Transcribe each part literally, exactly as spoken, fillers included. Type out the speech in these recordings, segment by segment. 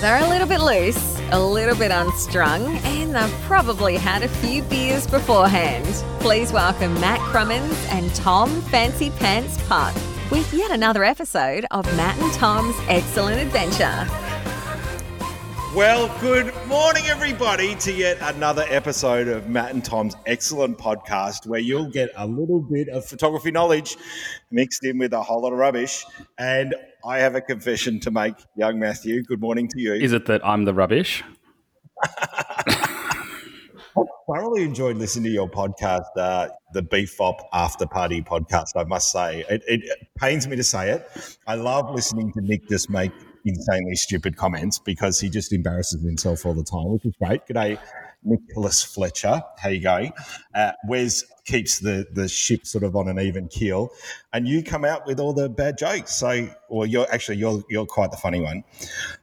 They're a little bit loose, a little bit unstrung, and they've probably had a few beers beforehand. Please welcome Matt Crummins and Tom Fancy Pants Puck with yet another episode of Matt and Tom's Excellent Adventure. Well, good morning, everybody, to yet another episode of Matt and Tom's Excellent Podcast, where you'll get a little bit of photography knowledge mixed in with a whole lot of rubbish. And I have a confession to make, young Matthew. Good morning to you. Is it that I'm the rubbish? I really enjoyed listening to your podcast, uh, the B F O P After Party podcast, I must say. It, it pains me to say it. I love listening to Nick just make insanely stupid comments because he just embarrasses himself all the time, which is great. G'day, Nicholas Fletcher. How you going? Uh, Wes keeps the, the ship sort of on an even keel, and you come out with all the bad jokes. So, well, you're actually you're you're quite the funny one.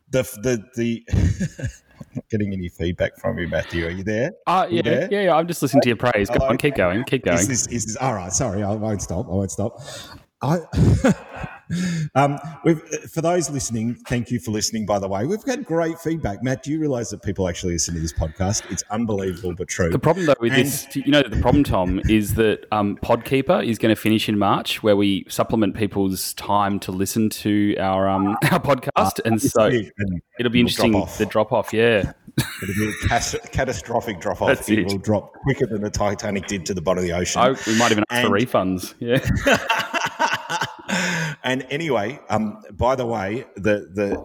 The the the. Not getting any feedback from you, Matthew. Are you there? Uh, yeah, you there? yeah, yeah. I'm just listening to your praise. Go oh, on, okay. keep going, keep going. Is this, is this, all right, sorry, I won't stop. I won't stop. I, um, we've, for those listening, thank you for listening, by the way. We've had great feedback. Matt, do you realise that people actually listen to this podcast? It's unbelievable but true. The problem, though, with and- this, you know, the problem, Tom, is that um, PodKeeper is going to finish in March, where we supplement people's time to listen to our um, our podcast. Uh, and so it. and it'll be interesting, drop the drop-off, yeah. It'll be a cas- catastrophic drop-off. That's it. It will drop quicker than the Titanic did to the bottom of the ocean. Oh, we might even ask and- for refunds, yeah. And anyway, um, by the way, the the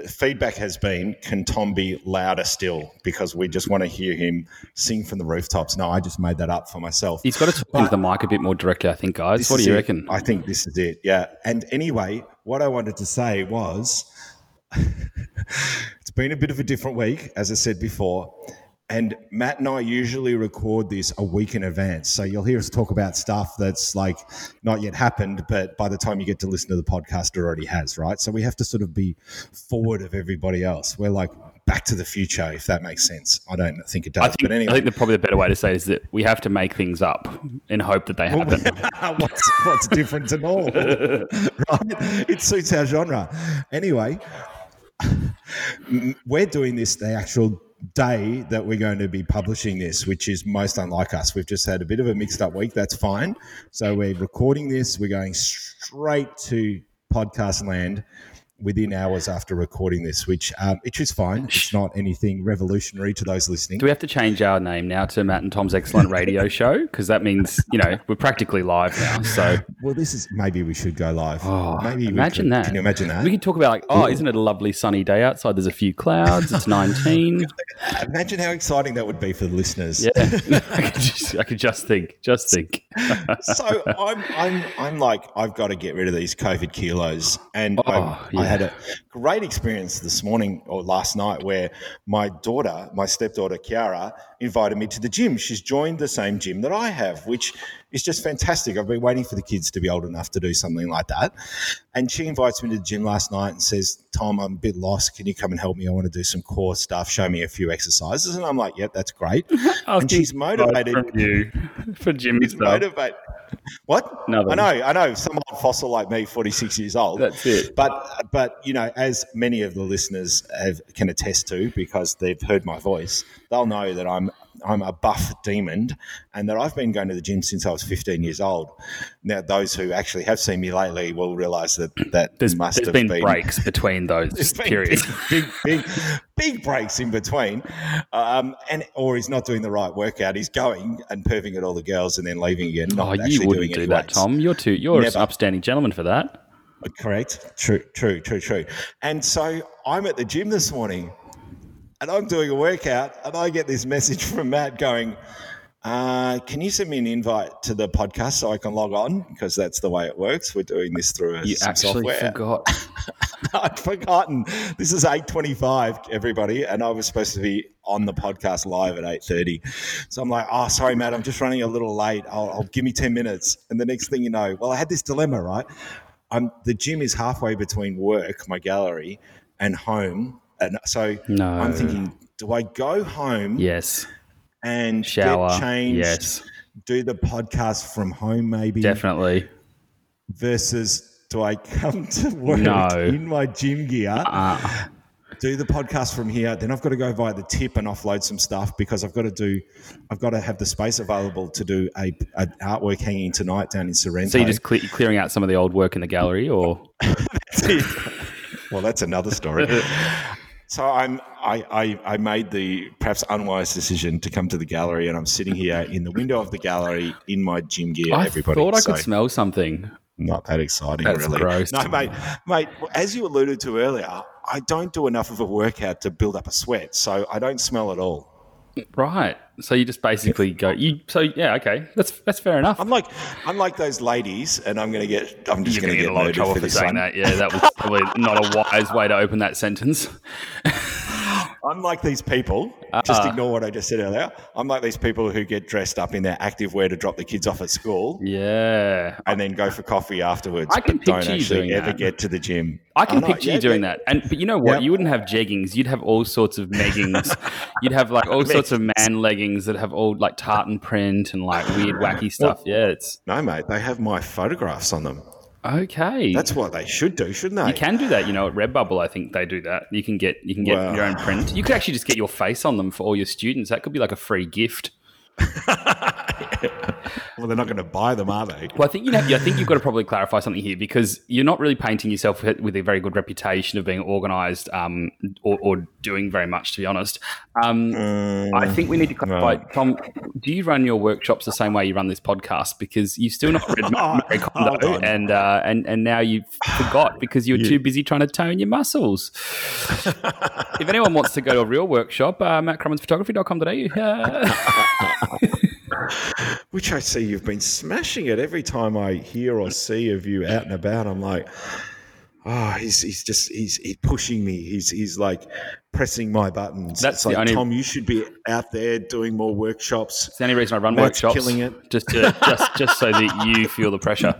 the feedback has been, can Tom be louder still? Because we just want to hear him sing from the rooftops. No, I just made that up for myself. He's got to talk into the mic a bit more directly, I think, guys. What do you it. reckon? I think this is it, yeah. And anyway, what I wanted to say was it's been a bit of a different week, as I said before. And Matt and I usually record this a week in advance. So you'll hear us talk about stuff that's like not yet happened, but by the time you get to listen to the podcast, it already has, right? So we have to sort of be forward of everybody else. We're like back to the future, if that makes sense. I don't think it does. I think, but anyway. I think the, probably the better way to say it is that we have to make things up and hope that they happen. what's, what's different at all? Right? It suits our genre. Anyway, we're doing this, the actual day that we're going to be publishing this, which is most unlike us. We've just had a bit of a mixed up week. That's fine. So we're recording this. We're going straight to podcast land within hours after recording this, which um, which is fine. It's not anything revolutionary to those listening. Do we have to change our name now to Matt and Tom's Excellent Radio Show? Because that means, you know, we're practically live now. So, well, this is maybe we should go live. Oh, maybe imagine we could, that. Can you imagine that? We could talk about like, oh, yeah. Isn't it a lovely sunny day outside? There's a few clouds. It's nineteen. Imagine how exciting that would be for the listeners. Yeah, I could just, I could just think, just think. So I'm, I'm, I'm like, I've got to get rid of these COVID kilos, and oh, I, yeah. I had a great experience this morning or last night where my daughter, my stepdaughter Chiara, invited me to the gym. She's joined the same gym that I have, which is just fantastic. I've been waiting for the kids to be old enough to do something like that. And she invites me to the gym last night and says, Tom, I'm a bit lost. Can you come and help me? I want to do some core stuff. Show me a few exercises. And I'm like, yep, that's great. And she's motivated. For you, for gym stuff. What? Nothing. I know, I know. Some old fossil like me, forty-six years old. That's it. But, but you know, as many of the listeners have, can attest to, because they've heard my voice, they'll know that I'm I'm a buff demon, and that I've been going to the gym since I was fifteen years old. Now, those who actually have seen me lately will realise that that there's, must there's have been, been breaks between those periods, big, big, big, big breaks in between, um, and or he's not doing the right workout. He's going and perving at all the girls and then leaving again. Not oh, you wouldn't doing do that, weights. Tom. You're too. You're Never. An upstanding gentleman for that. Correct. True. True. True. True. And so I'm at the gym this morning. And I'm doing a workout, and I get this message from Matt going, uh, can you send me an invite to the podcast so I can log on? Because that's the way it works. We're doing this through a, you some actually software. Forgot. I'd forgotten. This is eight twenty-five, everybody, and I was supposed to be on the podcast live at eight thirty. So I'm like, oh, sorry, Matt, I'm just running a little late. I'll, I'll give me ten minutes. And the next thing you know, well, I had this dilemma, right? I'm, the gym is halfway between work, my gallery, and home. And so no. I'm thinking, do I go home? Yes. And shower, get changed? Yes. Do the podcast from home, maybe? Definitely. Versus, do I come to work no. in my gym gear? Uh-uh. do the podcast from here. Then I've got to go via the tip and offload some stuff because I've got to do, I've got to have the space available to do a, a artwork hanging tonight down in Sorrento. So you're just cle- clearing out some of the old work in the gallery, or? That's it. Well, that's another story. So I'm, I, I, I made the perhaps unwise decision to come to the gallery, and I'm sitting here in the window of the gallery in my gym gear. I everybody. I thought I so could smell something. Not that exciting, that's really. Gross. No, mate, mate, as you alluded to earlier, I don't do enough of a workout to build up a sweat, so I don't smell at all. Right. So you just basically go. You so yeah okay. That's that's fair enough. I'm like I'm like those ladies, and I'm gonna get. I'm just You're gonna, gonna get, get a lot of trouble for, for saying one. That. Yeah, that was probably not a wise way to open that sentence. I'm like these people. Uh, just ignore what I just said earlier. I'm like these people who get dressed up in their active wear to drop the kids off at school. Yeah, and then go for coffee afterwards. I can but picture don't you doing ever that. Get to the gym. I can I'm picture not, you yeah, doing yeah. that. And but you know what? Yep. You wouldn't have jeggings. You'd have all sorts of meggings. You'd have like all sorts of man leggings that have all like tartan print and like weird wacky stuff. Well, yeah, it's no mate. They have my photographs on them. Okay, that's what they should do, shouldn't they? You can do that, you know. At Redbubble, I think they do that. You can get you can get well, your own print. You could actually just get your face on them for all your students. That could be like a free gift. Yeah. Well, they're not going to buy them, are they? Well, I think you know. I think you've got to probably clarify something here because you're not really painting yourself with a very good reputation of being organised um, or, or doing very much. To be honest, um, mm, I think we need to clarify. No. Tom, do you run your workshops the same way you run this podcast? Because you've still not read Mary Kondo, oh, and uh, and and now you've forgot because you're you. too busy trying to tone your muscles. If anyone wants to go to a real workshop, uh, matt crummans photography dot com dot a u. Uh, Which I see you've been smashing it every time I hear or see of you out and about. I'm like, oh, he's he's just he's, he's pushing me. He's he's like pressing my buttons. That's it's like only, Tom, you should be out there doing more workshops. It's the only reason I run Matt's workshops. Killing it, just to, just just so that you feel the pressure.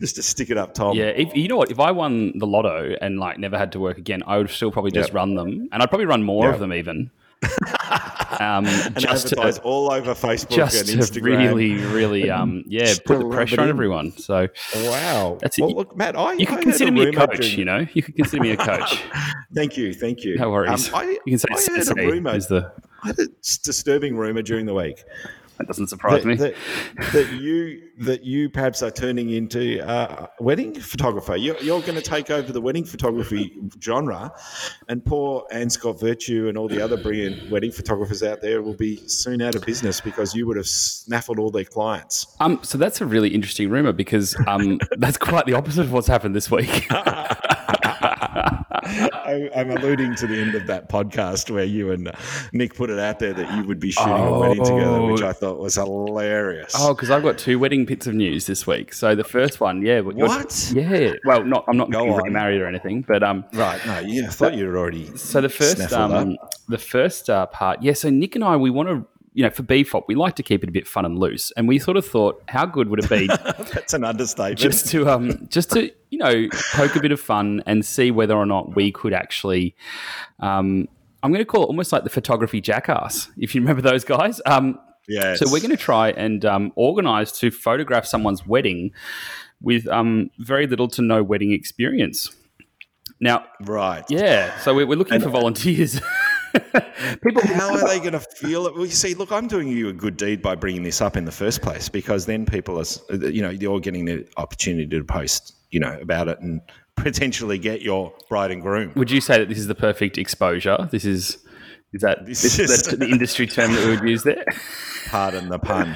Just to stick it up, Tom. Yeah, if, you know what? If I won the lotto and like never had to work again, I would still probably just yep. run them, and I'd probably run more yep. of them even. Um, and just advertise to, all over Facebook just and Instagram. To really, really, um, yeah, put the pressure on everyone. So, wow, that's it. Well, look, Matt, I you I could consider a me a coach. During... You know, you could consider me a coach. Thank you, thank you. No worries. Um, I, you can say I heard a rumor. Is the I had a disturbing rumor during the week. That doesn't surprise that, me. That, that you that you perhaps are turning into a wedding photographer. You're, you're going to take over the wedding photography genre, and poor Anne Scott Virtue and all the other brilliant wedding photographers out there will be soon out of business because you would have snaffled all their clients. Um, so that's a really interesting rumor because um, that's quite the opposite of what's happened this week. I, I'm alluding to the end of that podcast where you and Nick put it out there that you would be shooting oh. a wedding together, which I thought was hilarious. Oh, because I've got two wedding bits of news this week. So the first one, yeah, what? Yeah, well, not I'm not getting remarried or anything, but um, right? No, yeah, I thought you were already. So the first um, up. the first uh, part, yeah. So Nick and I, we want to. You know, for B F O P, we like to keep it a bit fun and loose, and we sort of thought, how good would it be? That's an understatement. Just to, um, just to you know, poke a bit of fun and see whether or not we could actually. Um, I'm going to call it almost like the photography jackass, if you remember those guys. Um, yeah. So we're going to try and um, organise to photograph someone's wedding with um, very little to no wedding experience. Now, right? Yeah. So we're, we're looking and, for volunteers. People, how are they going to feel it? Well, you see, look, I'm doing you a good deed by bringing this up in the first place because then people are, you know, you're getting the opportunity to post, you know, about it and potentially get your bride and groom. Would you say that this is the perfect exposure? This is, is that this this, is, that's the industry term that we would use there? Pardon the pun.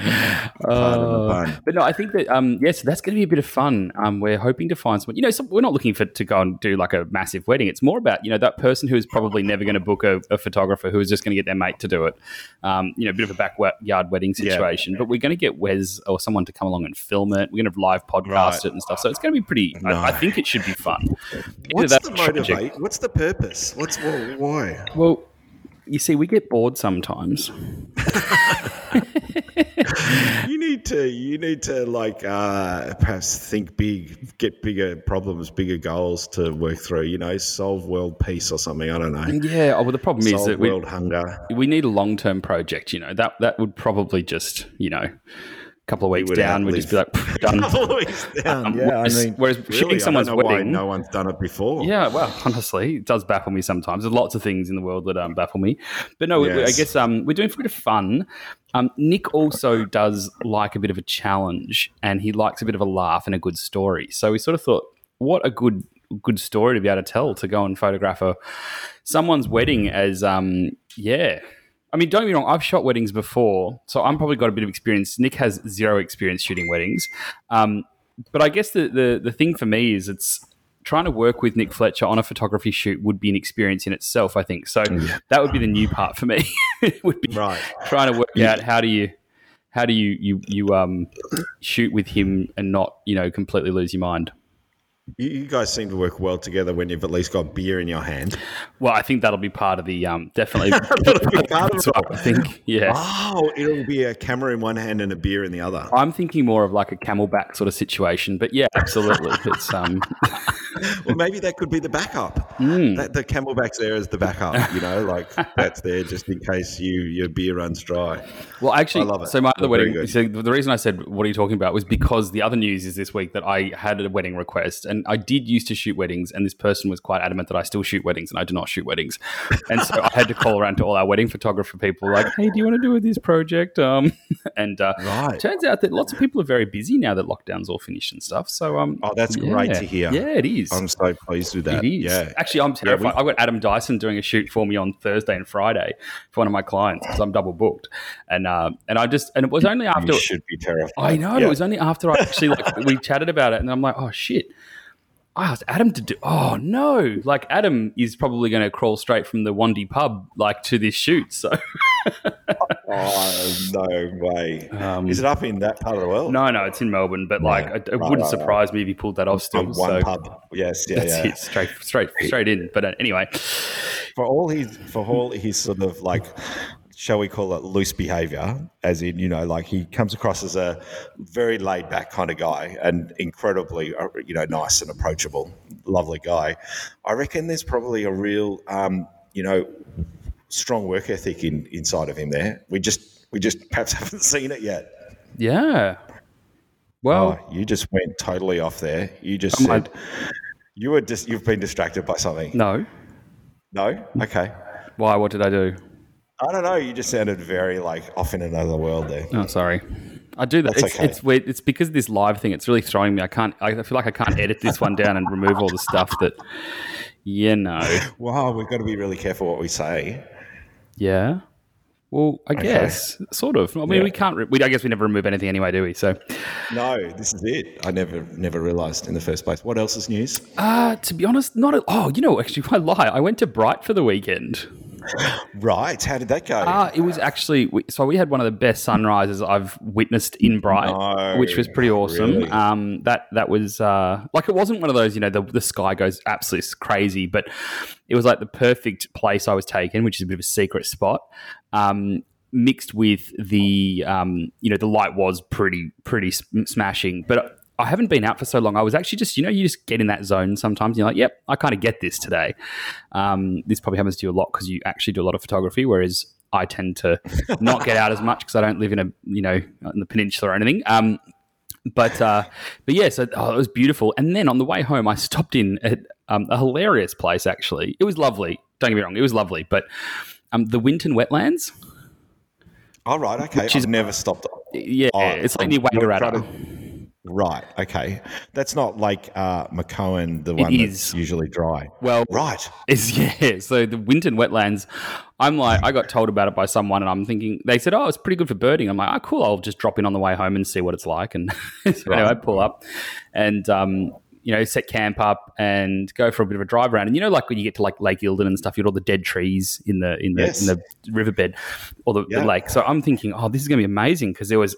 Pardon uh, the pun. But no, I think that, um, yes, yeah, so that's going to be a bit of fun. Um, we're hoping to find someone. You know, so we're not looking for to go and do like a massive wedding. It's more about, you know, that person who is probably never going to book a, a photographer who is just going to get their mate to do it. Um, you know, a bit of a backyard wedding situation. Yeah. But we're going to get Wes or someone to come along and film it. We're going to live podcast right. it and stuff. So it's going to be pretty, no. I, I think it should be fun. What's the motivate? What's the purpose? What's well, why? Well, you see, we get bored sometimes. you need to, you need to like uh, perhaps think big, get bigger problems, bigger goals to work through. You know, solve world peace or something. I don't know. Yeah. Oh, well, the problem solve is that world we, hunger. We need a long-term project. You know, that that would probably just, you know, couple of weeks we down, we'd just be like, done. couple of weeks down. Um, yeah, whereas, I mean, whereas really, shooting someone's I don't know wedding, why no one's done it before. Yeah, well, honestly, it does baffle me sometimes. There's lots of things in the world that um, baffle me. But no, yes. we, I guess um, we're doing for a bit of fun. Um, Nick also does like a bit of a challenge, and he likes a bit of a laugh and a good story. So we sort of thought, what a good good story to be able to tell, to go and photograph a, someone's wedding as, um, yeah. I mean, don't get me wrong, I've shot weddings before, so I'm probably got a bit of experience. Nick has zero experience shooting weddings. Um, but I guess the, the the thing for me is it's trying to work with Nick Fletcher on a photography shoot would be an experience in itself, I think. So yeah. that would be the new part for me. It would be right. trying to work out how do you how do you, you, you um shoot with him and not, you know, completely lose your mind. You guys seem to work well together when you've at least got beer in your hand. Well, I think that'll be part of the um, definitely. That'll be part of it. I think, yeah. Oh, it'll be a camera in one hand and a beer in the other. I'm thinking more of like a Camelback sort of situation, but yeah, absolutely. It's um. Well, maybe that could be the backup. Mm. That, the Camelback's there is the backup. You know, like that's there just in case you your beer runs dry. Well, actually, I love it. So my other They're wedding. So the reason I said, "What are you talking about?" was because the other news is this week that I had a wedding request. And I did used to shoot weddings, and this person was quite adamant that I still shoot weddings, and I do not shoot weddings. And so I had to call around to all our wedding photographer people like, hey, do you want to do this project? Um, and uh, right. turns out that lots of people are very busy now that lockdown's all finished and stuff. So um, oh, that's yeah. great to hear. Yeah, it is. I'm so pleased with that. It is. Yeah. Actually, I'm terrified. Yeah, I've got Adam Dyson doing a shoot for me on Thursday and Friday for one of my clients because I'm double booked. And uh, and I just and it was only after you should be terrified. I know. Yeah. It was only after I actually like we chatted about it, and I'm like, oh shit. I asked Adam to do, oh no, like Adam is probably going to crawl straight from the Wandy pub like to this shoot. So, oh, no way. Um, is it up in that part of the world? No, no, it's in Melbourne, but like yeah. it, it no, wouldn't no, surprise no. me if he pulled that off still. One so pub, yes, yeah, that's yeah. It, straight, straight, straight in. But uh, anyway, for all his, for all his sort of like, shall we call it loose behavior, as in, you know, like he comes across as a very laid back kind of guy and incredibly, you know, nice and approachable, lovely guy. I reckon there's probably a real, um, you know, strong work ethic in, inside of him there. We just, we just perhaps haven't seen it yet. Yeah. Well, oh, you just went totally off there. You just I'm said, like... you were just, you've been distracted by something. No. No? Okay. Why? What did I do? I don't know. You just sounded very like off in another world there. Oh, sorry. I do that. That's it's, okay. it's weird. It's because of this live thing. It's really throwing me. I can't. I feel like I can't edit this one down and remove all the stuff that, you know. Wow, we've got to be really careful what we say. Yeah. Well, I okay. guess sort of. I mean, yeah. we can't. Re- we I guess we never remove anything anyway, do we? So. No, this is it. I never, never realised in the first place. What else is news? Uh to be honest, not. A, oh, you know, actually, I lie. I went to Bright for the weekend. Right. How did that go? Uh, it was actually – so we had one of the best sunrises I've witnessed in Bright, no, which was pretty awesome. Really? Um, that that was uh, – like it wasn't one of those, you know, the, the sky goes absolutely crazy, but it was like the perfect place I was taken, which is a bit of a secret spot, um, mixed with the um, – you know, the light was pretty, pretty sm- smashing. But I haven't been out for so long. I was actually just – you know, you just get in that zone sometimes. You're like, yep, I kind of get this today. Um, this probably happens to you a lot because you actually do a lot of photography, whereas I tend to not get out as much because I don't live in a, you know, in the peninsula or anything. Um, but, uh, but yeah, so oh, it was beautiful. And then on the way home, I stopped in at um, a hilarious place, actually. It was lovely. Don't get me wrong. It was lovely. But um, the Winton Wetlands. All right. Okay. I've never stopped. Yeah. Oh, it's like near Wangaratta. Right. Okay. That's not like uh, McCohen, the one that's usually dry. Well, right. It's, yeah. So the Winton Wetlands, I'm like, I got told about it by someone and I'm thinking, they said, oh, it's pretty good for birding. I'm like, oh, cool. I'll just drop in on the way home and see what it's like. And so right. anyway, I pull up and, um, you know, set camp up and go for a bit of a drive around. And you know, like when you get to like Lake Ilden and stuff, you got all the dead trees in the, in the, yes. in the riverbed or the, yeah. the lake. So I'm thinking, oh, this is going to be amazing because there was,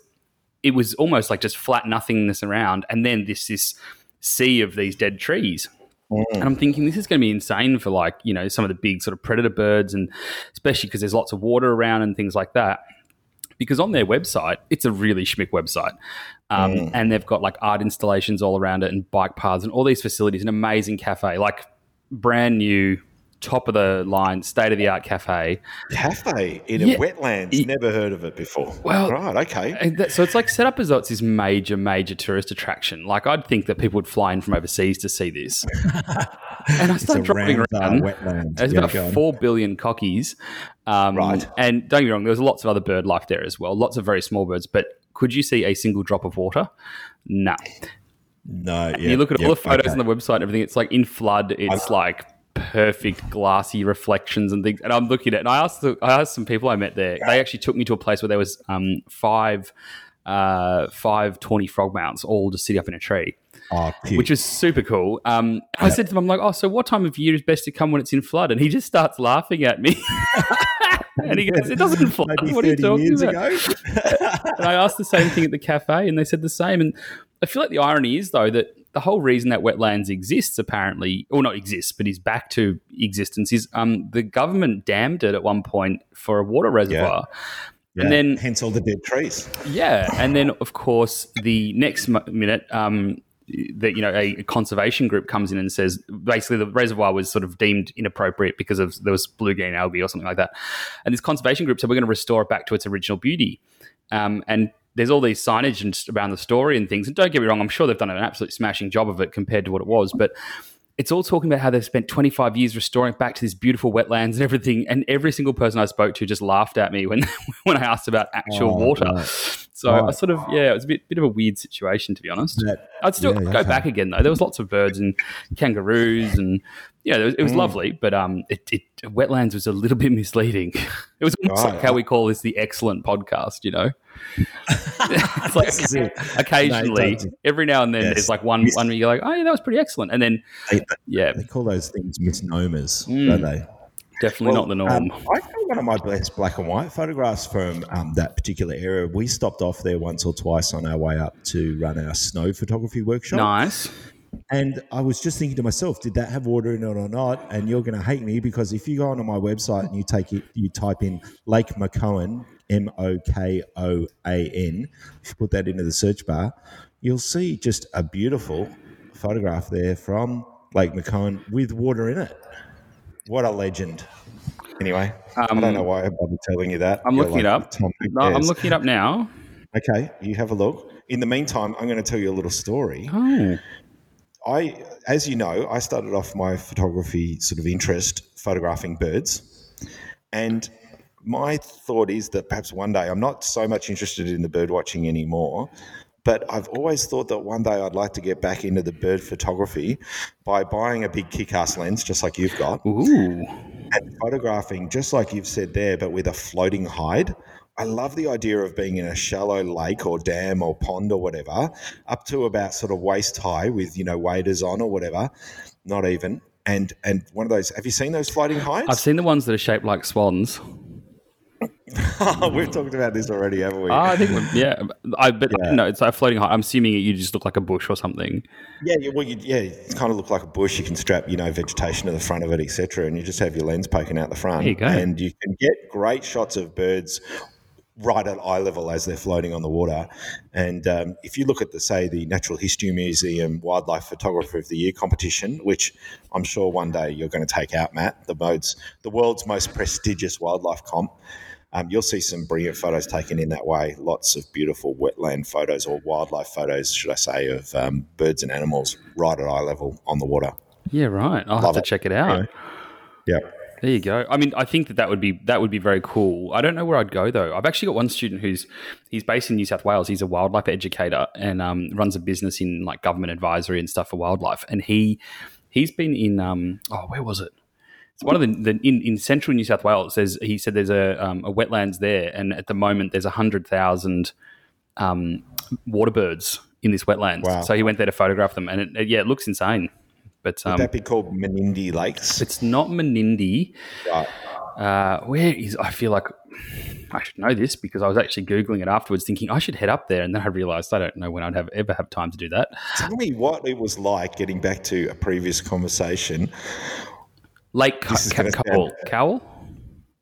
it was almost like just flat nothingness around and then this this sea of these dead trees. Mm. And I'm thinking this is going to be insane for like, you know, some of the big sort of predator birds and especially because there's lots of water around and things like that. Because on their website, it's a really schmick website. Um, mm. And they've got like art installations all around it and bike paths and all these facilities, an amazing cafe, like brand new top of the line, state of the art cafe. Cafe in yeah. a wetlands. It, Never heard of it before. Well, right, okay. That, so it's like set up as though it's this major, major tourist attraction. Like I'd think that people would fly in from overseas to see this. And I started driving around. Wetland. There's yeah, about four billion cockies. Um, right. And don't get me wrong, there's lots of other bird life there as well. Lots of very small birds. But could you see a single drop of water? No. No. Yeah, you look at yeah, all the photos okay. on the website and everything. It's like in flood. It's I, like perfect glassy reflections and things. And I'm looking at it. And I asked the, I asked some people I met there. They actually took me to a place where there was um, five uh, five tawny frog mounts all just sitting up in a tree. Oh, which is super cool. Um, I said to him, I'm like, oh, so what time of year is best to come when it's in flood? And he just starts laughing at me. And he goes, it doesn't flood. Maybe what are you talking about? And I asked the same thing at the cafe and they said the same. And I feel like the irony is, though, that the whole reason that wetlands exists apparently, or not exists, but is back to existence, is um, the government dammed it at one point for a water reservoir. Yeah. Yeah, and then, hence all the dead trees. Yeah. And then, of course, the next m- minute... Um, that, you know, a conservation group comes in and says basically the reservoir was sort of deemed inappropriate because of there was blue-green algae or something like that. And this conservation group said we're going to restore it back to its original beauty. Um, and there's all these signage and around the story and things. And don't get me wrong, I'm sure they've done an absolute smashing job of it compared to what it was. But it's all talking about how they've spent twenty-five years restoring it back to these beautiful wetlands and everything. And every single person I spoke to just laughed at me when when I asked about actual oh, water. Nice. So oh, I sort of, yeah, it was a bit, bit of a weird situation, to be honest. That, I'd still yeah, go okay. back again, though. There was lots of birds and kangaroos and, you know, it was, it was mm. lovely. But um, it, it, wetlands was a little bit misleading. It was almost right. like how we call this the excellent podcast, you know. It's like okay, it. occasionally, no, every now and then yes. there's like one, one where you're like, oh, yeah, that was pretty excellent. And then, they, yeah. They call those things misnomers, mm. don't they? Definitely well, not the norm. Um, I found one of my best black and white photographs from um, that particular area. We stopped off there once or twice on our way up to run our snow photography workshop. Nice. And I was just thinking to myself, did that have water in it or not? And you're going to hate me because if you go onto my website and you take it, you type in Lake Mokoan, M O K O A N, if you put that into the search bar, you'll see just a beautiful photograph there from Lake Mokoan with water in it. What a legend. Anyway, um, I don't know why I bothered telling you that. I'm You're looking like it up. No, I'm looking it up now. Okay, you have a look. In the meantime, I'm going to tell you a little story. Oh. I, as you know, I started off my photography sort of interest photographing birds. And my thought is that perhaps one day I'm not so much interested in the bird watching anymore, but I've always thought that one day I'd like to get back into the bird photography by buying a big kick-ass lens, just like you've got, Ooh. and photographing, just like you've said there, but with a floating hide. I love the idea of being in a shallow lake or dam or pond or whatever, up to about sort of waist high with, you know, waders on or whatever, not even. And and one of those, have you seen those floating hides? I've seen the ones that are shaped like swans. We've talked about this already, haven't we? Uh, I think, yeah. I but yeah. no, it's like floating high. I'm assuming you just look like a bush or something. Yeah, yeah. Well, you, yeah, it's kind of look like a bush. You can strap, you know, vegetation to the front of it, et cetera, and you just have your lens poking out the front. There you go. And you can get great shots of birds right at eye level as they're floating on the water. And um, if you look at the, say, the Natural History Museum Wildlife Photographer of the Year competition, which I'm sure one day you're going to take out, Matt, the modes, the world's most prestigious wildlife comp. Um, you'll see some brilliant photos taken in that way, lots of beautiful wetland photos or wildlife photos, should I say, of um, birds and animals right at eye level on the water. Yeah, right. I'll Love have to it. check it out. Yeah. yeah. There you go. I mean, I think that that would be that would be very cool. I don't know where I'd go, though. I've actually got one student who's he's based in New South Wales. He's a wildlife educator and um, runs a business in like government advisory and stuff for wildlife. And he, he's been in, um, oh, where was it? It's one of the, the in, in central New South Wales, there's, he said there's a, um, a wetlands there, and at the moment there's one hundred thousand um, water birds in this wetlands. Wow. So he went there to photograph them, and it, it, yeah, it looks insane. But um, would that be called Menindee Lakes? It's not Menindee. Right. Uh, where is – I feel like I should know this because I was actually Googling it afterwards thinking I should head up there, and then I realised I don't know when I'd have ever have time to do that. Tell me what it was like, getting back to a previous conversation – Lake Cowell, Cowell, Cowell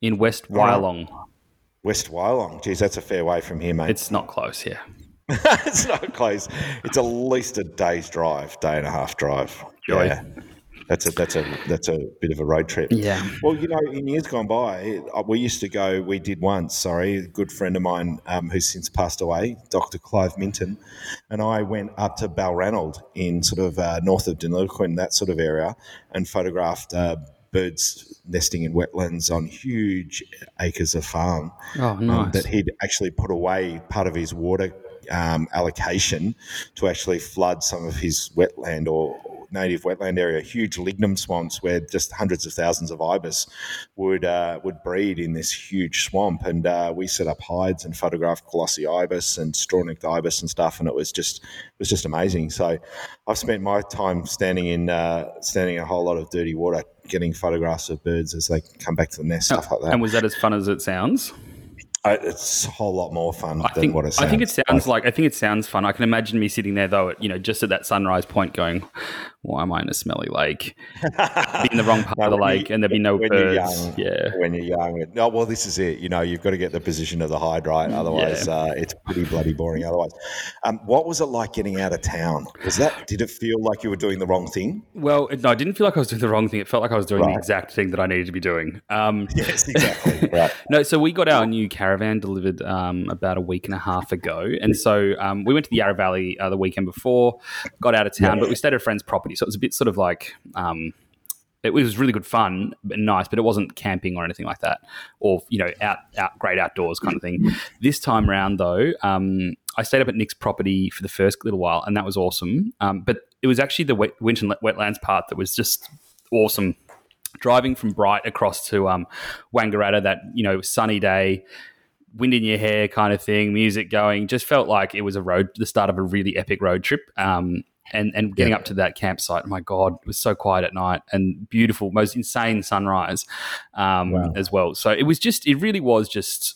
in West Wyalong. Right. West Wyalong. Geez, that's a fair way from here, mate. It's not close, yeah. It's not close. It's at least a day's drive, day and a half drive. Joy. Yeah. That's a that's a that's a bit of a road trip. Yeah. Well, you know, in years gone by, we used to go. We did once. Sorry, a good friend of mine um, who's since passed away, Dr Clive Minton, and I went up to Balranald in sort of uh, north of Denilquin, that sort of area, and photographed uh, birds nesting in wetlands on huge acres of farm. Oh, nice. Um, that he'd actually put away part of his water um, allocation to actually flood some of his wetland or native wetland area, huge lignum swamps where just hundreds of thousands of ibis would uh, would breed in this huge swamp. And uh, we set up hides and photographed glossy ibis and straw-necked ibis and stuff, and it was just it was just amazing. So I've spent my time standing in uh, standing in a whole lot of dirty water, getting photographs of birds as they come back to the nest, stuff oh, like that. And was that as fun as it sounds? I, it's a whole lot more fun I than think, what it sounds. I think it sounds like. like. I think it sounds fun. I can imagine me sitting there though, at, you know, just at that sunrise point, going, "Why am I in a smelly lake? Be in the wrong part no, of the lake, you, and there'd be no when birds." You're young, yeah, when you're young. No, well, this is it. You know, you've got to get the position of the hide right. Otherwise, yeah. uh, it's pretty bloody boring. Otherwise, um, what was it like getting out of town? Was that? Did it feel like you were doing the wrong thing? Well, it, no, I didn't feel like I was doing the wrong thing. It felt like I was doing right. the exact thing that I needed to be doing. Um, yes, exactly. Right. No, so we got our new caravan. Caravan delivered um, about a week and a half ago, and so um, we went to the Yarra Valley uh, the weekend before, got out of town, yeah. but we stayed at a friend's property, so it was a bit sort of like um, it was really good fun and nice, but it wasn't camping or anything like that, or you know, out, out great outdoors kind of thing. This time round, though, um, I stayed up at Nick's property for the first little while, and that was awesome. Um, but it was actually the wet- Winton Wetlands part that was just awesome. Driving from Bright across to um, Wangaratta, that you know, sunny day. Wind in your hair kind of thing, music going, just felt like it was a road, the start of a really epic road trip. Um, and, and getting yeah. up to that campsite, oh my God, it was so quiet at night and beautiful, most insane sunrise um, wow. as well. So it was just, it really was just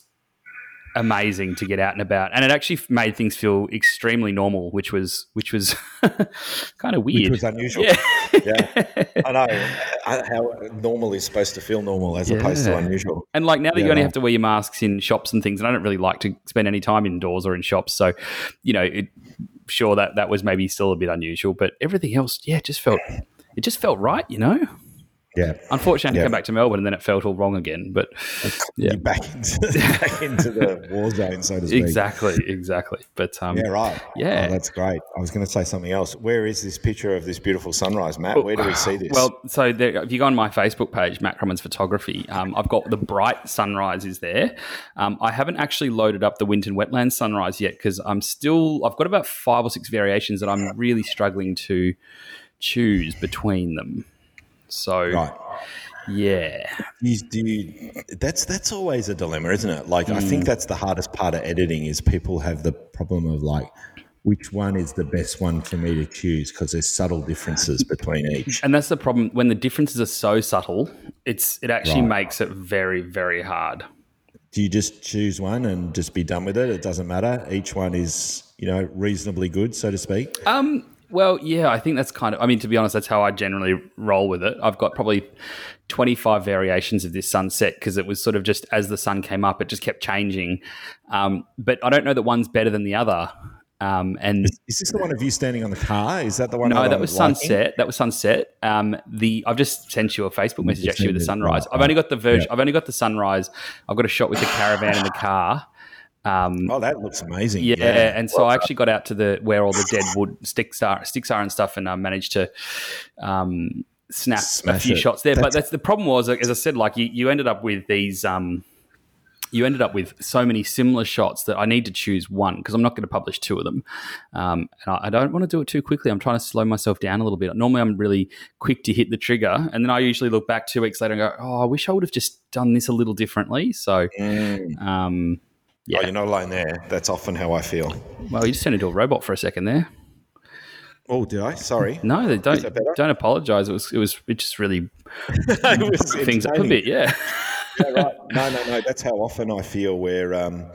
amazing to get out and about. And it actually made things feel extremely normal, which was which was kind of weird. Which was unusual. Yeah. yeah. I know how normal is supposed to feel normal as yeah. opposed to unusual. And like now that yeah. you only have to wear your masks in shops and things, and I don't really like to spend any time indoors or in shops. So, you know, it, sure, that, that was maybe still a bit unusual, but everything else, yeah, it just felt, it just felt right, you know? Yeah. Unfortunately, I had to come back to Melbourne and then it felt all wrong again. But yeah. You're back into, back into the war zone, so to speak. Exactly, exactly. But um, yeah, right. Yeah. Oh, that's great. I was going to say something else. Where is this picture of this beautiful sunrise, Matt? Where do we see this? Well, so there, if you go on my Facebook page, Matt Crummins Photography, um, I've got the Bright sunrise is there. Um, I haven't actually loaded up the Winton Wetlands sunrise yet because I'm still, I've got about five or six variations that I'm really struggling to choose between them. So, right. yeah, you, do you, that's that's always a dilemma, isn't it? Like, mm. I think that's the hardest part of editing is people have the problem of like, which one is the best one for me to choose because there's subtle differences between each. And that's the problem when the differences are so subtle, it's it actually right. makes it very very hard. Do you just choose one and just be done with it? It doesn't matter. Each one is you know reasonably good, so to speak. Um. Well, yeah, I think that's kind of, I mean, to be honest, that's how I generally roll with it. I've got probably twenty-five variations of this sunset because it was sort of just as the sun came up, it just kept changing. Um, but I don't know that one's better than the other. Um, and is, is this the one of you standing on the car? Is that the one? No, that, that was liking? sunset. That was sunset. Um, the I've just sent you a Facebook message you actually with the sunrise. Right. I've only got the version. Yeah. I've only got the sunrise. I've got a shot with the caravan in the car. Um, oh, that looks amazing! Yeah, yeah. and so well, I actually got out to the where all the dead wood sticks are, sticks are and stuff, and I managed to um, snap a few it. shots there. That's, but that's the problem was, as I said, like you, you ended up with these, um, you ended up with so many similar shots that I need to choose one because I'm not going to publish two of them, um, and I, I don't want to do it too quickly. I'm trying to slow myself down a little bit. Normally, I'm really quick to hit the trigger, and then I usually look back two weeks later and go, "Oh, I wish I would have just done this a little differently." So. Mm. Um, Yeah. Oh, you're not alone there. That's often how I feel. Well, you just turned into a robot for a second there. Oh, did I? Sorry. No, don't don't apologise. It was it was it just really it was things up a bit. Yeah. yeah right. No, no, no. That's how often I feel. Where um,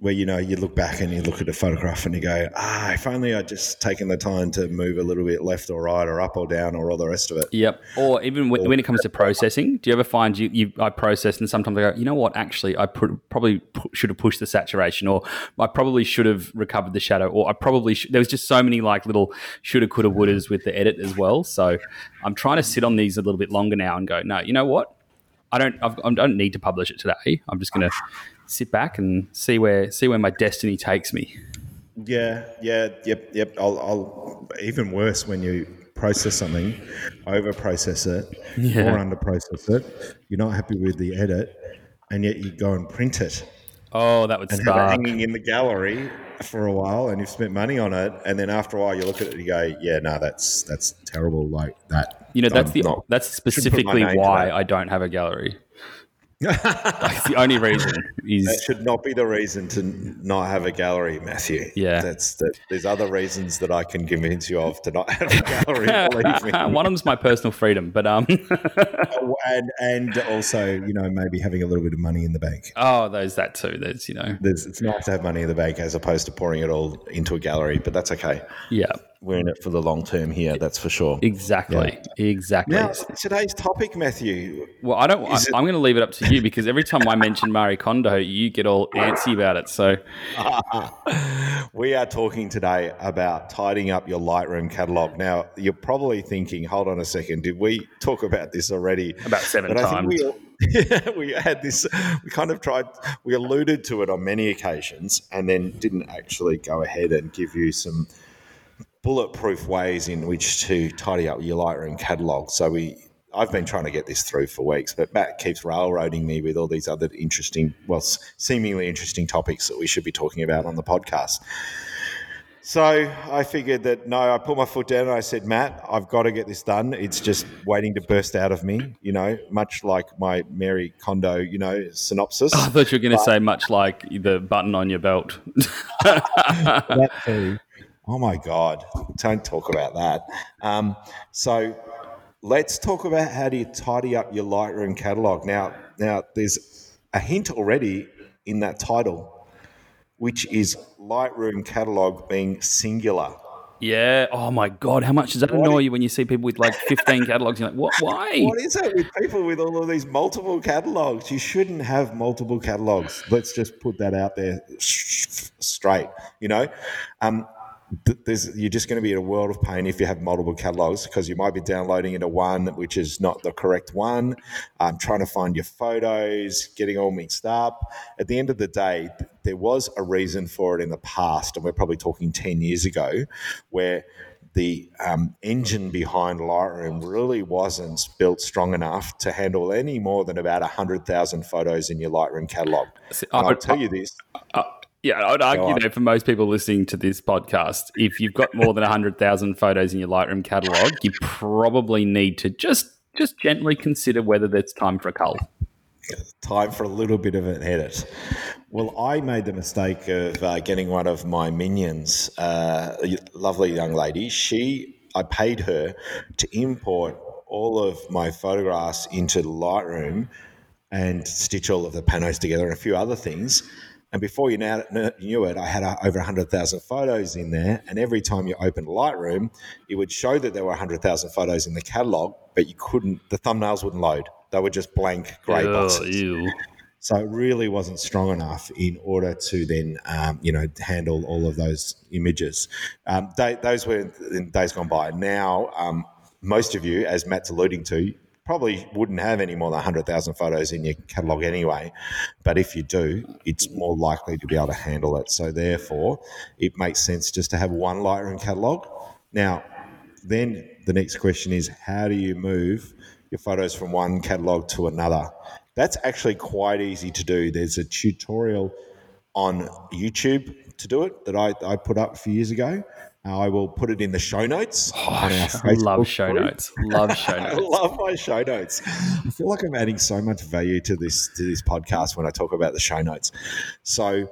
where, you know, you look back and you look at a photograph and you go, ah, if only I'd just taken the time to move a little bit left or right or up or down or all the rest of it. Yep. Or even w- or- when it comes to processing, do you ever find you, you I process and sometimes I go, you know what, actually I put, probably pu- should have pushed the saturation, or I probably should have recovered the shadow, or I probably should. There was just so many like little shoulda, coulda, wouldas with the edit as well. So I'm trying to sit on these a little bit longer now and go, no, you know what? I don't I've, I don't need to publish it today. I'm just going to sit back and see where see where my destiny takes me. Yeah, yeah, yep, yep. I'll, I'll even worse when you process something, over-process it yeah. or under-process it. You're not happy with the edit, and yet you go and print it. Oh, that would and start. Have it hanging in the gallery for a while, and you've spent money on it, and then after a while you look at it and you go, yeah, no, that's that's terrible, like that. You know, that's the not, that's specifically why I don't have a gallery. That's the only reason. Is that should not be the reason to not have a gallery, Matthew. Yeah, that's that, there's other reasons that I can convince you of to not have a gallery. Believe me. One of them's my personal freedom, but um, and and also, you know, maybe having a little bit of money in the bank. Oh, there's that too. There's you know, there's, it's nice to have money in the bank as opposed to pouring it all into a gallery, but that's okay. Yeah. We're in it for the long term here, that's for sure. Exactly, yeah. exactly. Now, today's topic, Matthew. Well, I don't. I, it... I'm going to leave it up to you because every time I mention Mary Kondo, you get all antsy about it. So, uh, we are talking today about tidying up your Lightroom catalog. Now, you're probably thinking, "Hold on a second, did we talk about this already?" About seven but times. I think we, yeah, we had this. We kind of tried. We alluded to it on many occasions, and then didn't actually go ahead and give you some bulletproof ways in which to tidy up your Lightroom catalog. So we, I've been trying to get this through for weeks, but Matt keeps railroading me with all these other interesting, well, seemingly interesting topics that we should be talking about on the podcast. So I figured that, no, I put my foot down and I said, Matt, I've got to get this done. It's just waiting to burst out of me, you know, much like my Mary Kondo, you know, synopsis. I thought you were going to say much like the button on your belt. That too. Oh, my God. Don't talk about that. Um, so let's talk about how do you tidy up your Lightroom catalog. Now, now there's a hint already in that title, which is Lightroom catalog being singular. Yeah. Oh, my God. How much does that annoy you when you see people with like fifteen catalogs? You're like, what? Why? What is it with people with all of these multiple catalogs? You shouldn't have multiple catalogs. Let's just put that out there straight, you know. Um There's, you're just going to be in a world of pain if you have multiple catalogs because you might be downloading into one which is not the correct one, um, trying to find your photos, getting all mixed up. At the end of the day, there was a reason for it in the past, and we're probably talking ten years ago, where the um, engine behind Lightroom really wasn't built strong enough to handle any more than about one hundred thousand photos in your Lightroom catalog. See, I, I'll tell you this. I, I, Yeah, I'd argue that for most people listening to this podcast, if you've got more than one hundred thousand photos in your Lightroom catalog, you probably need to just just gently consider whether that's time for a cull. Time for a little bit of an edit. Well, I made the mistake of uh, getting one of my minions, uh, a lovely young lady. She, I paid her to import all of my photographs into Lightroom and stitch all of the panos together and a few other things. And before you knew it, I had over one hundred thousand photos in there. And every time you opened Lightroom, it would show that there were one hundred thousand photos in the catalog, but you couldn't, the thumbnails wouldn't load. They were just blank grey oh, boxes. Ew. So it really wasn't strong enough in order to then, um, you know, handle all of those images. Um, they, those were in days gone by. Now, um, most of you, as Matt's alluding to, probably wouldn't have any more than one hundred thousand photos in your catalogue anyway, but if you do, it's more likely to be able to handle it. So therefore, it makes sense just to have one Lightroom catalogue. Now, then the next question is, how do you move your photos from one catalogue to another? That's actually quite easy to do. There's a tutorial on YouTube to do it that I, I put up a few years ago. I will put it in the show notes. Oh, on our I love show group. notes. Love show notes. I love my show notes. I feel like I'm adding so much value to this to this podcast when I talk about the show notes. So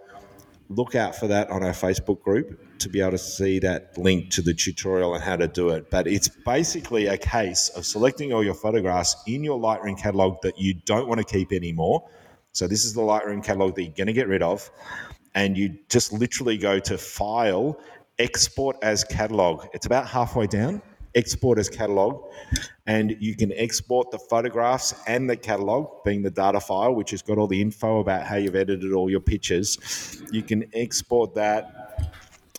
look out for that on our Facebook group to be able to see that link to the tutorial and how to do it. But it's basically a case of selecting all your photographs in your Lightroom catalog that you don't want to keep anymore. So this is the Lightroom catalog that you're going to get rid of. and you just literally go to File, Export as Catalog. It's about halfway down, Export as Catalog, and you can export the photographs and the catalog, being the data file, which has got all the info about how you've edited all your pictures. You can export that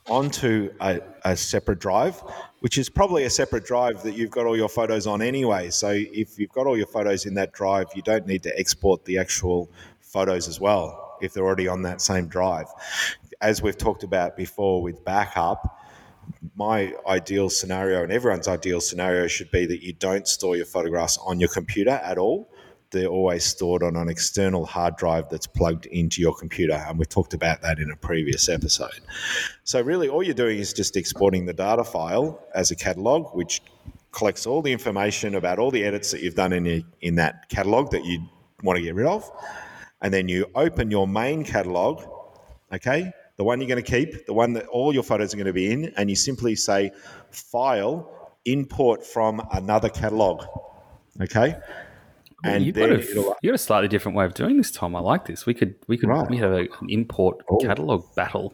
onto a, a separate drive, which is probably a separate drive that you've got all your photos on anyway. So if you've got all your photos in that drive, you don't need to export the actual photos as well if they're already on that same drive. As we've talked about before with backup, my ideal scenario and everyone's ideal scenario should be that you don't store your photographs on your computer at all. They're always stored on an external hard drive that's plugged into your computer, and we talked about that in a previous episode. So really all you're doing is just exporting the data file as a catalog, which collects all the information about all the edits that you've done in, your, in that catalog that you want to get rid of, and then you open your main catalog, okay, the one you're going to keep, the one that all your photos are going to be in, and you simply say File, Import from Another Catalog, okay? Well, and you've got, a, you've got a slightly different way of doing this, Tom. I like this. We could we could right. we have a, an import oh. catalog battle.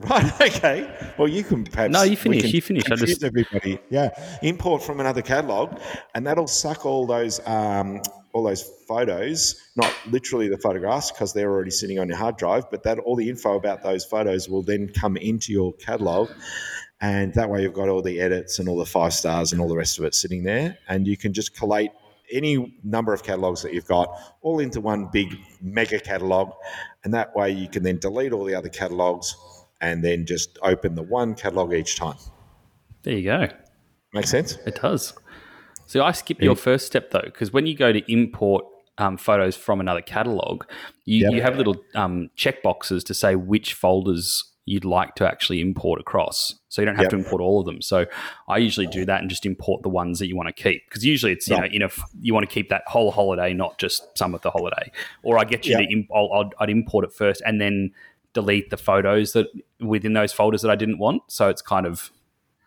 Right. Okay. Well, you can perhaps. No, you finish. You finish. I just everybody. Yeah. Import from another catalog, and that'll suck all those um, all those photos. Not literally the photographs, because they're already sitting on your hard drive, but that all the info about those photos will then come into your catalog. And that way, you've got all the edits and all the five stars and all the rest of it sitting there, and you can just collate any number of catalogs that you've got all into one big mega catalog, and that way you can then delete all the other catalogs and then just open the one catalog each time. There you go. Makes sense? It does. So I skipped yeah. your first step though, because when you go to import um, photos from another catalog, you, yep. you have little um, checkboxes to say which folders you'd like to actually import across. So you don't have yep. to import all of them. So I usually do that and just import the ones that you want to keep, because usually it's, you yep. know, in a, you want to keep that whole holiday, not just some of the holiday. Or I get you yep. to, imp- I'll, I'll, I'd import it first and then delete the photos that within those folders that I didn't want. So it's kind of,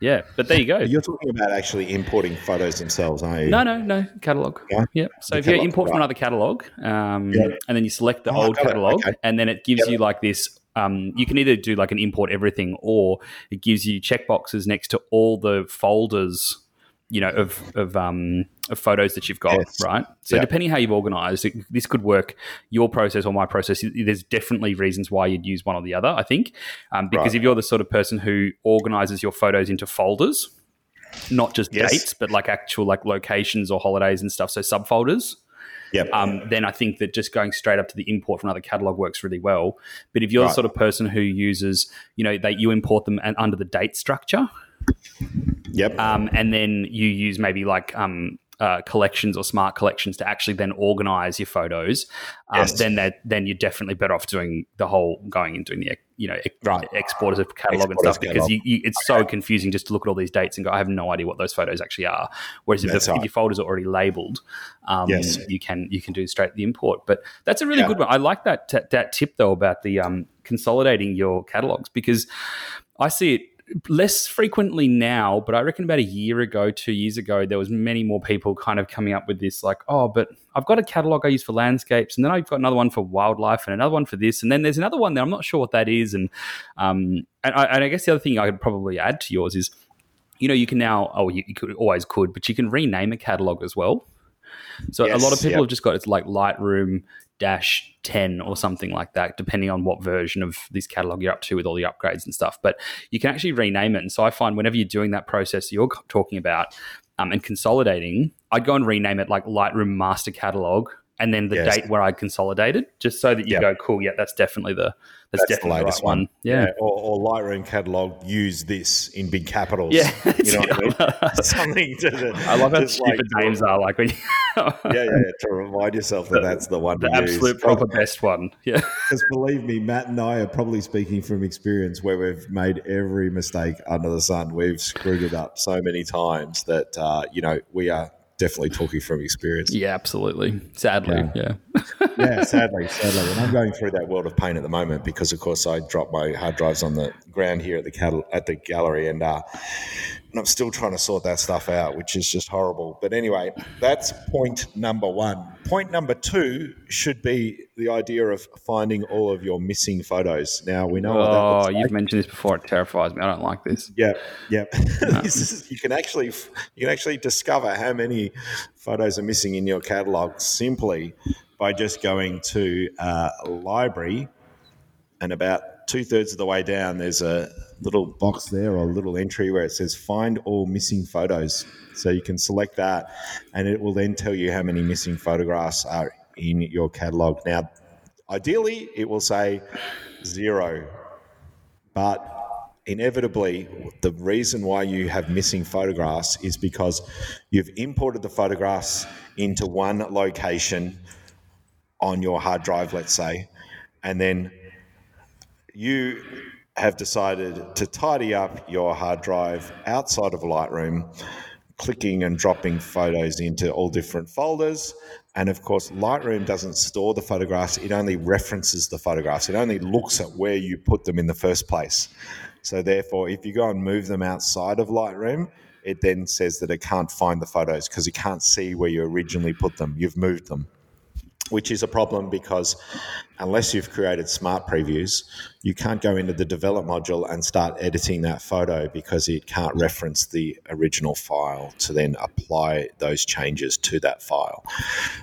yeah, but there you go. You're talking about actually importing photos themselves, aren't you? No, no, no, catalog. Yeah. Yep. So the if catalog, you import right. from another catalog um, yeah. and then you select the oh, old catalog okay. and then it gives yep. you like this, Um, you can either do like an import everything, or it gives you checkboxes next to all the folders, you know, of of, um, of photos that you've got, yes. right? So yeah. depending how you've organised, it, this could work your process or my process. There's definitely reasons why you'd use one or the other, I think, um, because right. if you're the sort of person who organises your photos into folders, not just yes. dates, but like actual like locations or holidays and stuff, so subfolders. Yep. Um, then I think that just going straight up to the import from another catalog works really well. But if you're right. the sort of person who uses, you know, that you import them and under the date structure, yep. Um, and then you use maybe like um, uh, collections or smart collections to actually then organize your photos. Um, yes. Then that then you're definitely better off doing the whole going and doing the you know ex- right. export as a catalog export and stuff because you, you, it's okay. so confusing just to look at all these dates and go, I have no idea what those photos actually are. Whereas if, the, right. if your folders are already labeled, um, yes. you can you can do straight the import. But that's a really yeah. good one. I like that t- that tip though about the um, consolidating your catalogs, because I see it less frequently now, but I reckon about a year ago, two years ago, there was many more people kind of coming up with this like, oh, but I've got a catalogue I use for landscapes, and then I've got another one for wildlife and another one for this, and then there's another one that I'm not sure what that is. And um, and I, and I guess the other thing I could probably add to yours is, you know, you can now, oh, you, you could always could, but you can rename a catalogue as well. So yes, a lot of people yep. have just got it's like Lightroom dash ten or something like that, depending on what version of this catalog you're up to with all the upgrades and stuff. But you can actually rename it. And so I find whenever you're doing that process you're talking about um, and consolidating, I'd go and rename it like Lightroom Master Catalog and then the yes. date where I consolidated, just so that you yep. go, cool, yeah, that's definitely the that's, that's definitely the latest the right one. one. Yeah. yeah. Or, or Lightroom Catalog, use this in big capitals. Yeah. You know what I mean? Something to the, I love how stupid like, names are like when you yeah, yeah, yeah, to remind yourself that the, that's the one. The to absolute use. Proper God. Best one. Yeah. Because believe me, Matt and I are probably speaking from experience where we've made every mistake under the sun. We've screwed it up so many times that uh, you know, we are definitely talking from experience. Yeah, absolutely. Sadly, yeah. Yeah. yeah, sadly, sadly. And I'm going through that world of pain at the moment because, of course, I dropped my hard drives on the ground here at the cattle, at the gallery, and uh, and I'm still trying to sort that stuff out, which is just horrible. But anyway, that's point number one. Point number two should be the idea of finding all of your missing photos. Now, we know oh, what that looks like. Oh, you've mentioned this before. It terrifies me. I don't like this. Yeah, yeah. No. This is, you can actually you can actually discover how many photos are missing in your catalogue simply by just going to uh, a library, and about two-thirds of the way down, there's a little box there or a little entry where it says find all missing photos. So you can select that, and it will then tell you how many missing photographs are in your catalogue. Now, ideally, it will say zero, but inevitably, the reason why you have missing photographs is because you've imported the photographs into one location on your hard drive, let's say, and then you have decided to tidy up your hard drive outside of Lightroom, clicking and dropping photos into all different folders. And of course, Lightroom doesn't store the photographs. It only references the photographs. It only looks at where you put them in the first place. So therefore, if you go and move them outside of Lightroom, it then says that it can't find the photos because it can't see where you originally put them. You've moved them, which is a problem because unless you've created smart previews, you can't go into the develop module and start editing that photo because it can't reference the original file to then apply those changes to that file.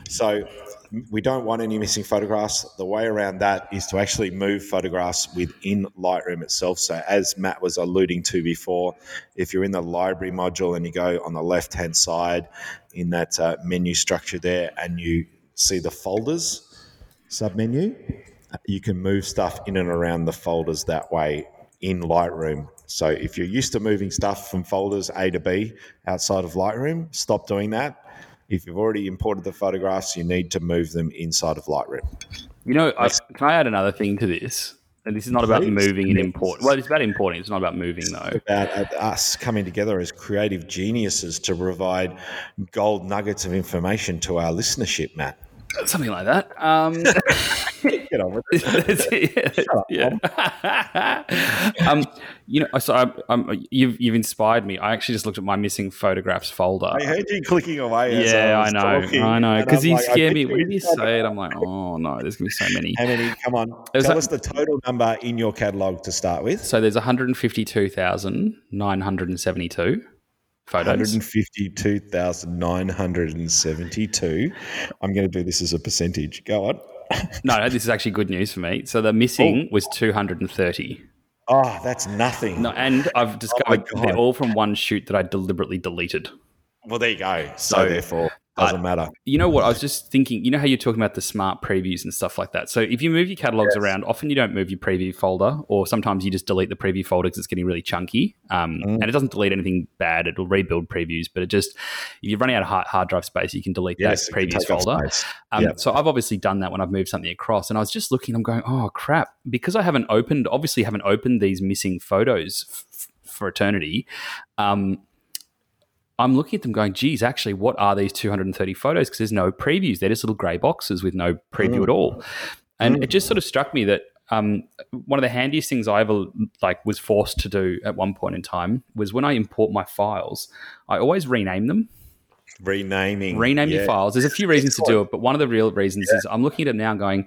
So we don't want any missing photographs. The way around that is to actually move photographs within Lightroom itself. So as Matt was alluding to before, if you're in the library module and you go on the left-hand side in that uh, menu structure there and you see the folders submenu, you can move stuff in and around the folders that way in Lightroom. So if you're used to moving stuff from folders A to B outside of Lightroom, stop doing that. If you've already imported the photographs, you need to move them inside of Lightroom. You know, I, can I add another thing to this? And this is not about moving and importing. Well, it's about importing. It's not about moving, though. It's about us coming together as creative geniuses to provide gold nuggets of information to our listenership, Matt. Something like that. Um, Get on with it. Yeah, yeah. um, you know, so I, I'm, you've you've inspired me. I actually just looked at my missing photographs folder. I heard you clicking away. Yeah, I, I know, talking, I know. Because you like, scared me. When you say it, I'm like, oh no, there's gonna be so many. How many? Come on, tell like, us the total number in your catalogue to start with. So there's one hundred fifty-two thousand nine hundred seventy-two. Photos. one hundred fifty-two thousand nine hundred seventy-two. I'm going to do this as a percentage. Go on. no, no, this is actually good news for me. So the missing oh. was two hundred thirty. Oh, that's nothing. No, and I've discovered oh they're all from one shoot that I deliberately deleted. Well, there you go. So, so therefore, doesn't matter. You know what? I was just thinking, you know how you're talking about the smart previews and stuff like that. So if you move your catalogs yes. around, often you don't move your preview folder, or sometimes you just delete the preview folder because it's getting really chunky. Um, mm. And it doesn't delete anything bad. It'll rebuild previews, but it just, if you're running out of hard, hard drive space, you can delete yes, that previews folder. Um, yep. So I've obviously done that when I've moved something across, and I was just looking, I'm going, oh crap, because I haven't opened, obviously haven't opened these missing photos f- for eternity. Um, I'm looking at them going, geez, actually, what are these two hundred thirty photos? Because there's no previews. They're just little grey boxes with no preview mm. at all. And mm. it just sort of struck me that um, one of the handiest things I ever like was forced to do at one point in time was when I import my files, I always rename them. Renaming. Rename yeah. your files. There's a few reasons to do it, but one of the real reasons yeah. is I'm looking at it now going,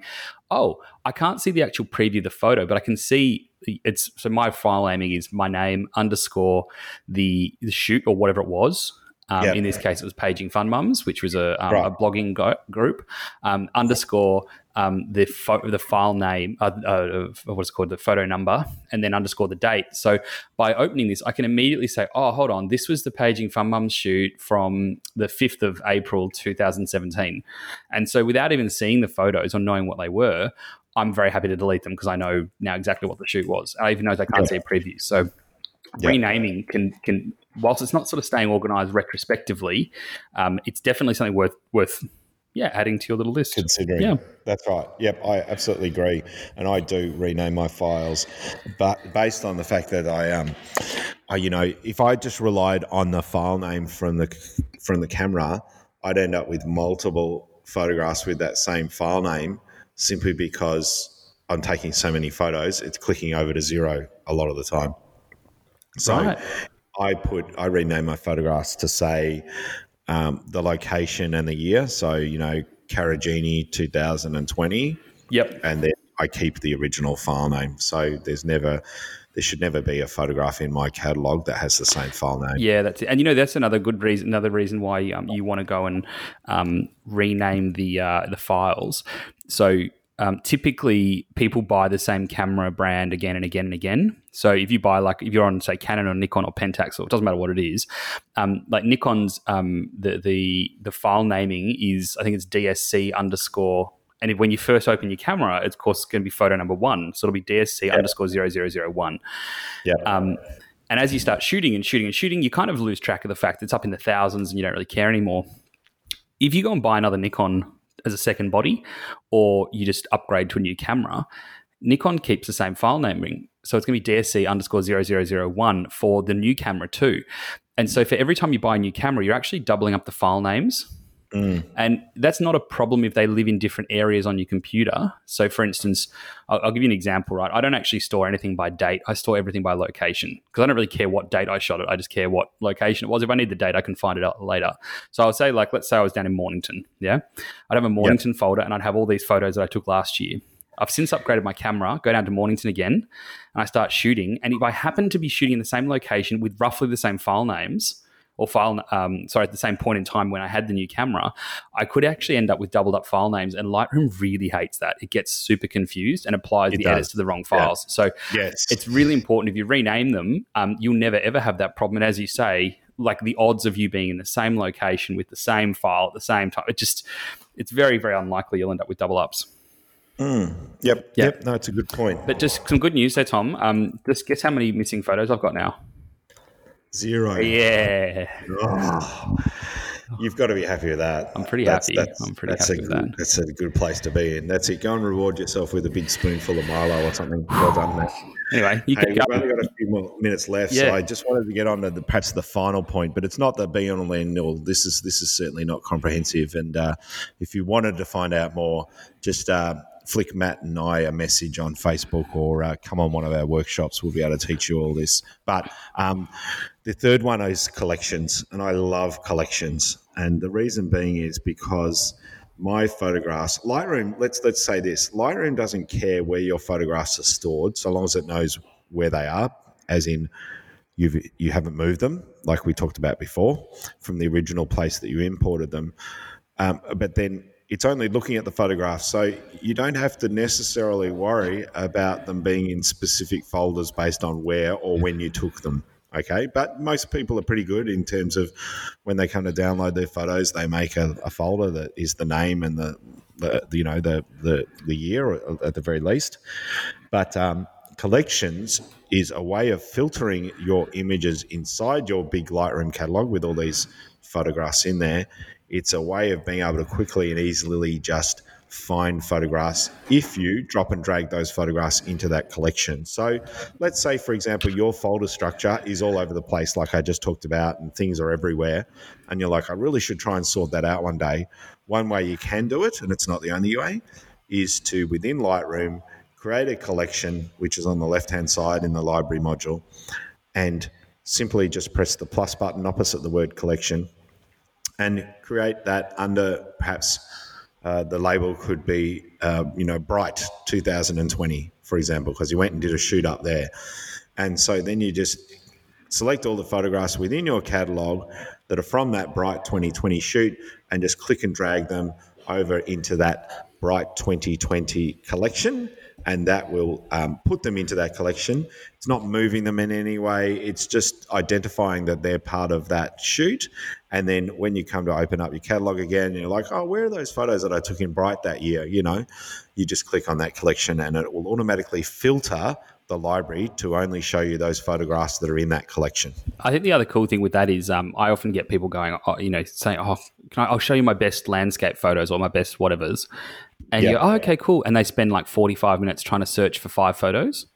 oh, I can't see the actual preview of the photo, but I can see it's so my file naming is my name underscore the, the shoot or whatever it was. Um, yep. In this case, it was Paging Fun Mums, which was a, um, right. a blogging go- group, um, underscore um, the fo- the file name, uh, uh, what's called the photo number, and then underscore the date. So by opening this, I can immediately say, oh, hold on, this was the Paging Fun Mums shoot from the fifth of April two thousand seventeen. And so without even seeing the photos or knowing what they were, I'm very happy to delete them because I know now exactly what the shoot was. I even know they can't yeah. see a preview. So yeah. renaming can can whilst it's not sort of staying organised retrospectively, um, it's definitely something worth worth yeah adding to your little list. Considering, yeah, that's right. Yep, I absolutely agree, and I do rename my files, but based on the fact that I um, I, you know, if I just relied on the file name from the from the camera, I'd end up with multiple photographs with that same file name. Simply because I'm taking so many photos, it's clicking over to zero a lot of the time. So right. I put I rename my photographs to say um, the location and the year. So, you know, Karajini two thousand twenty. Yep. And then I keep the original file name. So there's never there should never be a photograph in my catalogue that has the same file name. Yeah, that's it. And, you know, that's another good reason, another reason why um, you want to go and um, rename the uh, the files. So um, typically people buy the same camera brand again and again and again. So if you buy, like, if you're on, say, Canon or Nikon or Pentax, or it doesn't matter what it is, um, like Nikon's, um, the, the the file naming is, I think it's D S C underscore. And if, when you first open your camera, it's, of course, it's going to be photo number one. So it'll be D S C yep. underscore zero zero zero one. Yeah. Um, and as you start shooting and shooting and shooting, you kind of lose track of the fact it's up in the thousands and you don't really care anymore. If you go and buy another Nikon as a second body, or you just upgrade to a new camera, Nikon keeps the same file naming. So it's going to be D S C underscore zero zero zero one for the new camera too. And so for every time you buy a new camera, you're actually doubling up the file names. Mm. And that's not a problem if they live in different areas on your computer. So, for instance, I'll, I'll give you an example, right? I don't actually store anything by date. I store everything by location, because I don't really care what date I shot it. I just care what location it was. If I need the date, I can find it out later. So I'll say, like, let's say I was down in Mornington, yeah? I'd have a Mornington yep. folder, and I'd have all these photos that I took last year. I've since upgraded my camera, go down to Mornington again, and I start shooting. And if I happen to be shooting in the same location with roughly the same file names, or file, um, sorry, at the same point in time when I had the new camera, I could actually end up with doubled up file names, and Lightroom really hates that. It gets super confused and applies it the does. edits to the wrong files. Yeah. So yes. it's really important. If you rename them, um, you'll never, ever have that problem. And as you say, like, the odds of you being in the same location with the same file at the same time, it just, it's very, very unlikely you'll end up with double ups. Mm. Yep, yep. Yep. No, it's a good point. But just some good news there, Tom. Um, just guess how many missing photos I've got now. Zero. Yeah. Oh, you've got to be happy with that. I'm pretty that's, happy. That's, I'm pretty that's happy with good, that. That's a good place to be in. That's it. Go and reward yourself with a big spoonful of Milo or something. Well done, Matt. Anyway, you hey, we've go. only got a few more minutes left, yeah. so I just wanted to get on to the, perhaps the final point, but it's not the be-all and end-all. This is, this is certainly not comprehensive, and uh, if you wanted to find out more, just uh, flick Matt and I a message on Facebook, or uh, come on one of our workshops. We'll be able to teach you all this. But um, the third one is collections, and I love collections. And the reason being is because my photographs, Lightroom, let's let's say this, Lightroom doesn't care where your photographs are stored so long as it knows where they are, as in you've, you haven't moved them, like we talked about before, from the original place that you imported them. Um, but then it's only looking at the photographs, so you don't have to necessarily worry about them being in specific folders based on where or when you took them. Okay, but most people are pretty good in terms of when they come to download their photos, they make a, a folder that is the name and the, the you know the the the year at the very least. But um, collections is a way of filtering your images inside your big Lightroom catalog with all these photographs in there. It's a way of being able to quickly and easily just find photographs if you drop and drag those photographs into that collection. So let's say, for example, your folder structure is all over the place, like I just talked about, and things are everywhere, and you're like, I really should try and sort that out one day. One way you can do it, and it's not the only way, is to, within Lightroom, create a collection, which is on the left-hand side in the library module, and simply just press the plus button opposite the word collection and create that under, perhaps, uh, the label could be, uh, you know, Bright two thousand twenty, for example, because you went and did a shoot up there. And so then you just select all the photographs within your catalogue that are from that Bright twenty twenty shoot and just click and drag them over into that Bright twenty twenty collection, and that will um, put them into that collection. It's not moving them in any way. It's just identifying that they're part of that shoot. And then when you come to open up your catalogue again, you're like, oh, where are those photos that I took in Bright that year? You know, you just click on that collection and it will automatically filter the library to only show you those photographs that are in that collection. I think the other cool thing with that is um, I often get people going, oh, you know, saying, oh, can I, I'll show you my best landscape photos or my best whatevers. And yep. you go, oh, okay, cool. And they spend like forty-five minutes trying to search for five photos.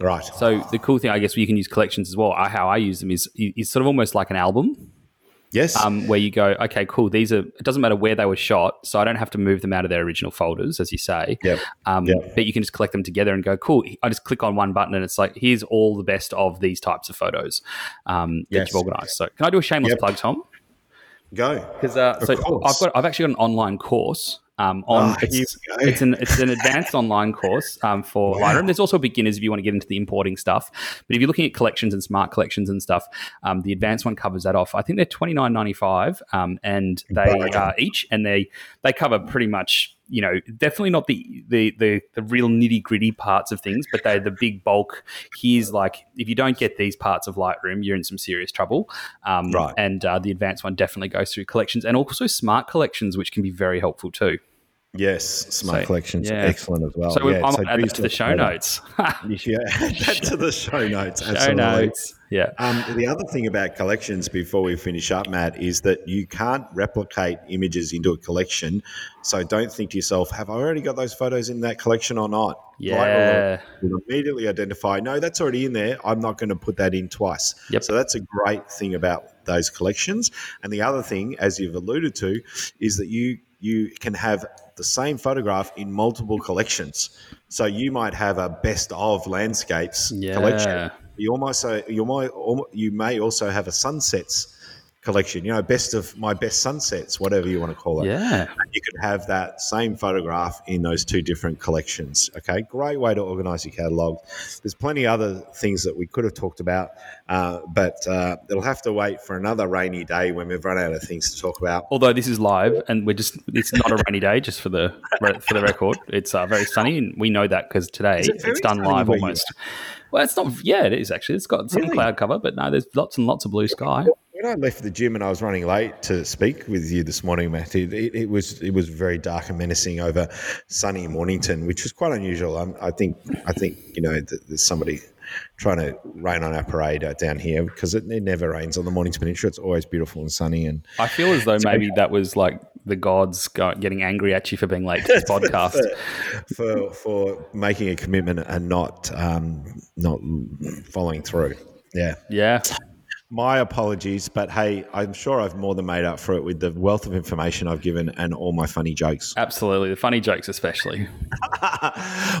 Right. So the cool thing, I guess, you can use collections as well. How I use them is, is sort of almost like an album. Yes. Um, where you go, okay, cool. These are, it doesn't matter where they were shot, so I don't have to move them out of their original folders, as you say. Yeah. Um, yep. But you can just collect them together and go, cool. I just click on one button and it's like, here's all the best of these types of photos um, that yes. you've organised. So can I do a shameless yep. plug, Tom? Go. Because uh, so course. I've got, I've actually got an online course. Um, on oh, it's, it's an it's an advanced online course um, for wow. Lightroom. There's also beginners if you want to get into the importing stuff. But if you're looking at collections and smart collections and stuff, um, the advanced one covers that off. I think they're twenty-nine ninety-five, um, and they uh, each and they they cover pretty much, you know, definitely not the the the, the real nitty gritty parts of things, but they're the big bulk. Here's like, if you don't get these parts of Lightroom, you're in some serious trouble. Um, right. And uh, the advanced one definitely goes through collections and also smart collections, which can be very helpful too. Yes, smart so, collections, yeah. excellent as well. So yeah, I'm so add that to the show later. notes. yeah, add that to the show notes. Absolutely. Show notes. Yeah. Um, the other thing about collections before we finish up, Matt, is that you can't replicate images into a collection. So don't think to yourself, "Have I already got those photos in that collection or not?" Yeah. You'll immediately identify, no, that's already in there. I'm not going to put that in twice. Yep. So that's a great thing about those collections. And the other thing, as you've alluded to, is that you you can have the same photograph in multiple collections. So you might have a best of landscapes yeah. collection. You almost you might you may also have a sunsets collection, you know, best of my best sunsets, whatever you want to call it. Yeah. And you could have that same photograph in those two different collections. Okay, great way to organize your catalogue. There's plenty other things that we could have talked about, uh, but uh, it'll have to wait for another rainy day when we've run out of things to talk about. Although this is live and we're just, it's not a rainy day, just for the for the record. It's uh, very sunny, and we know that because today it it's done live almost. Well, it's not, yeah, it is actually. It's got some really? cloud cover, but no, there's lots and lots of blue sky. When I left the gym and I was running late to speak with you this morning, Matt, it, it, it was it was very dark and menacing over sunny Mornington, which was quite unusual. I'm, I think I think you know th- there's somebody trying to rain on our parade down here because it, it never rains on the Mornington Peninsula. It's always beautiful and sunny. And I feel as though maybe that was like the gods getting angry at you for being late to this podcast, for, for for making a commitment and not um, not following through. Yeah. Yeah. My apologies, but hey, I'm sure I've more than made up for it with the wealth of information I've given and all my funny jokes. Absolutely, the funny jokes especially.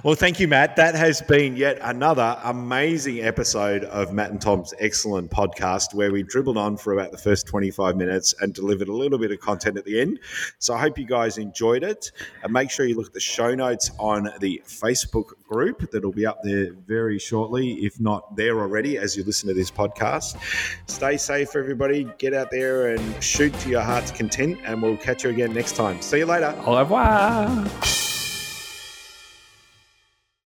Well, thank you, Matt. That has been yet another amazing episode of Matt and Tom's Excellent Podcast, where we dribbled on for about the first twenty-five minutes and delivered a little bit of content at the end. So I hope you guys enjoyed it. And make sure you look at the show notes on the Facebook group that'll be up there very shortly, if not there already, as you listen to this podcast. Stay safe, everybody. Get out there and shoot to your heart's content, and we'll catch you again next time. See you later. Au revoir.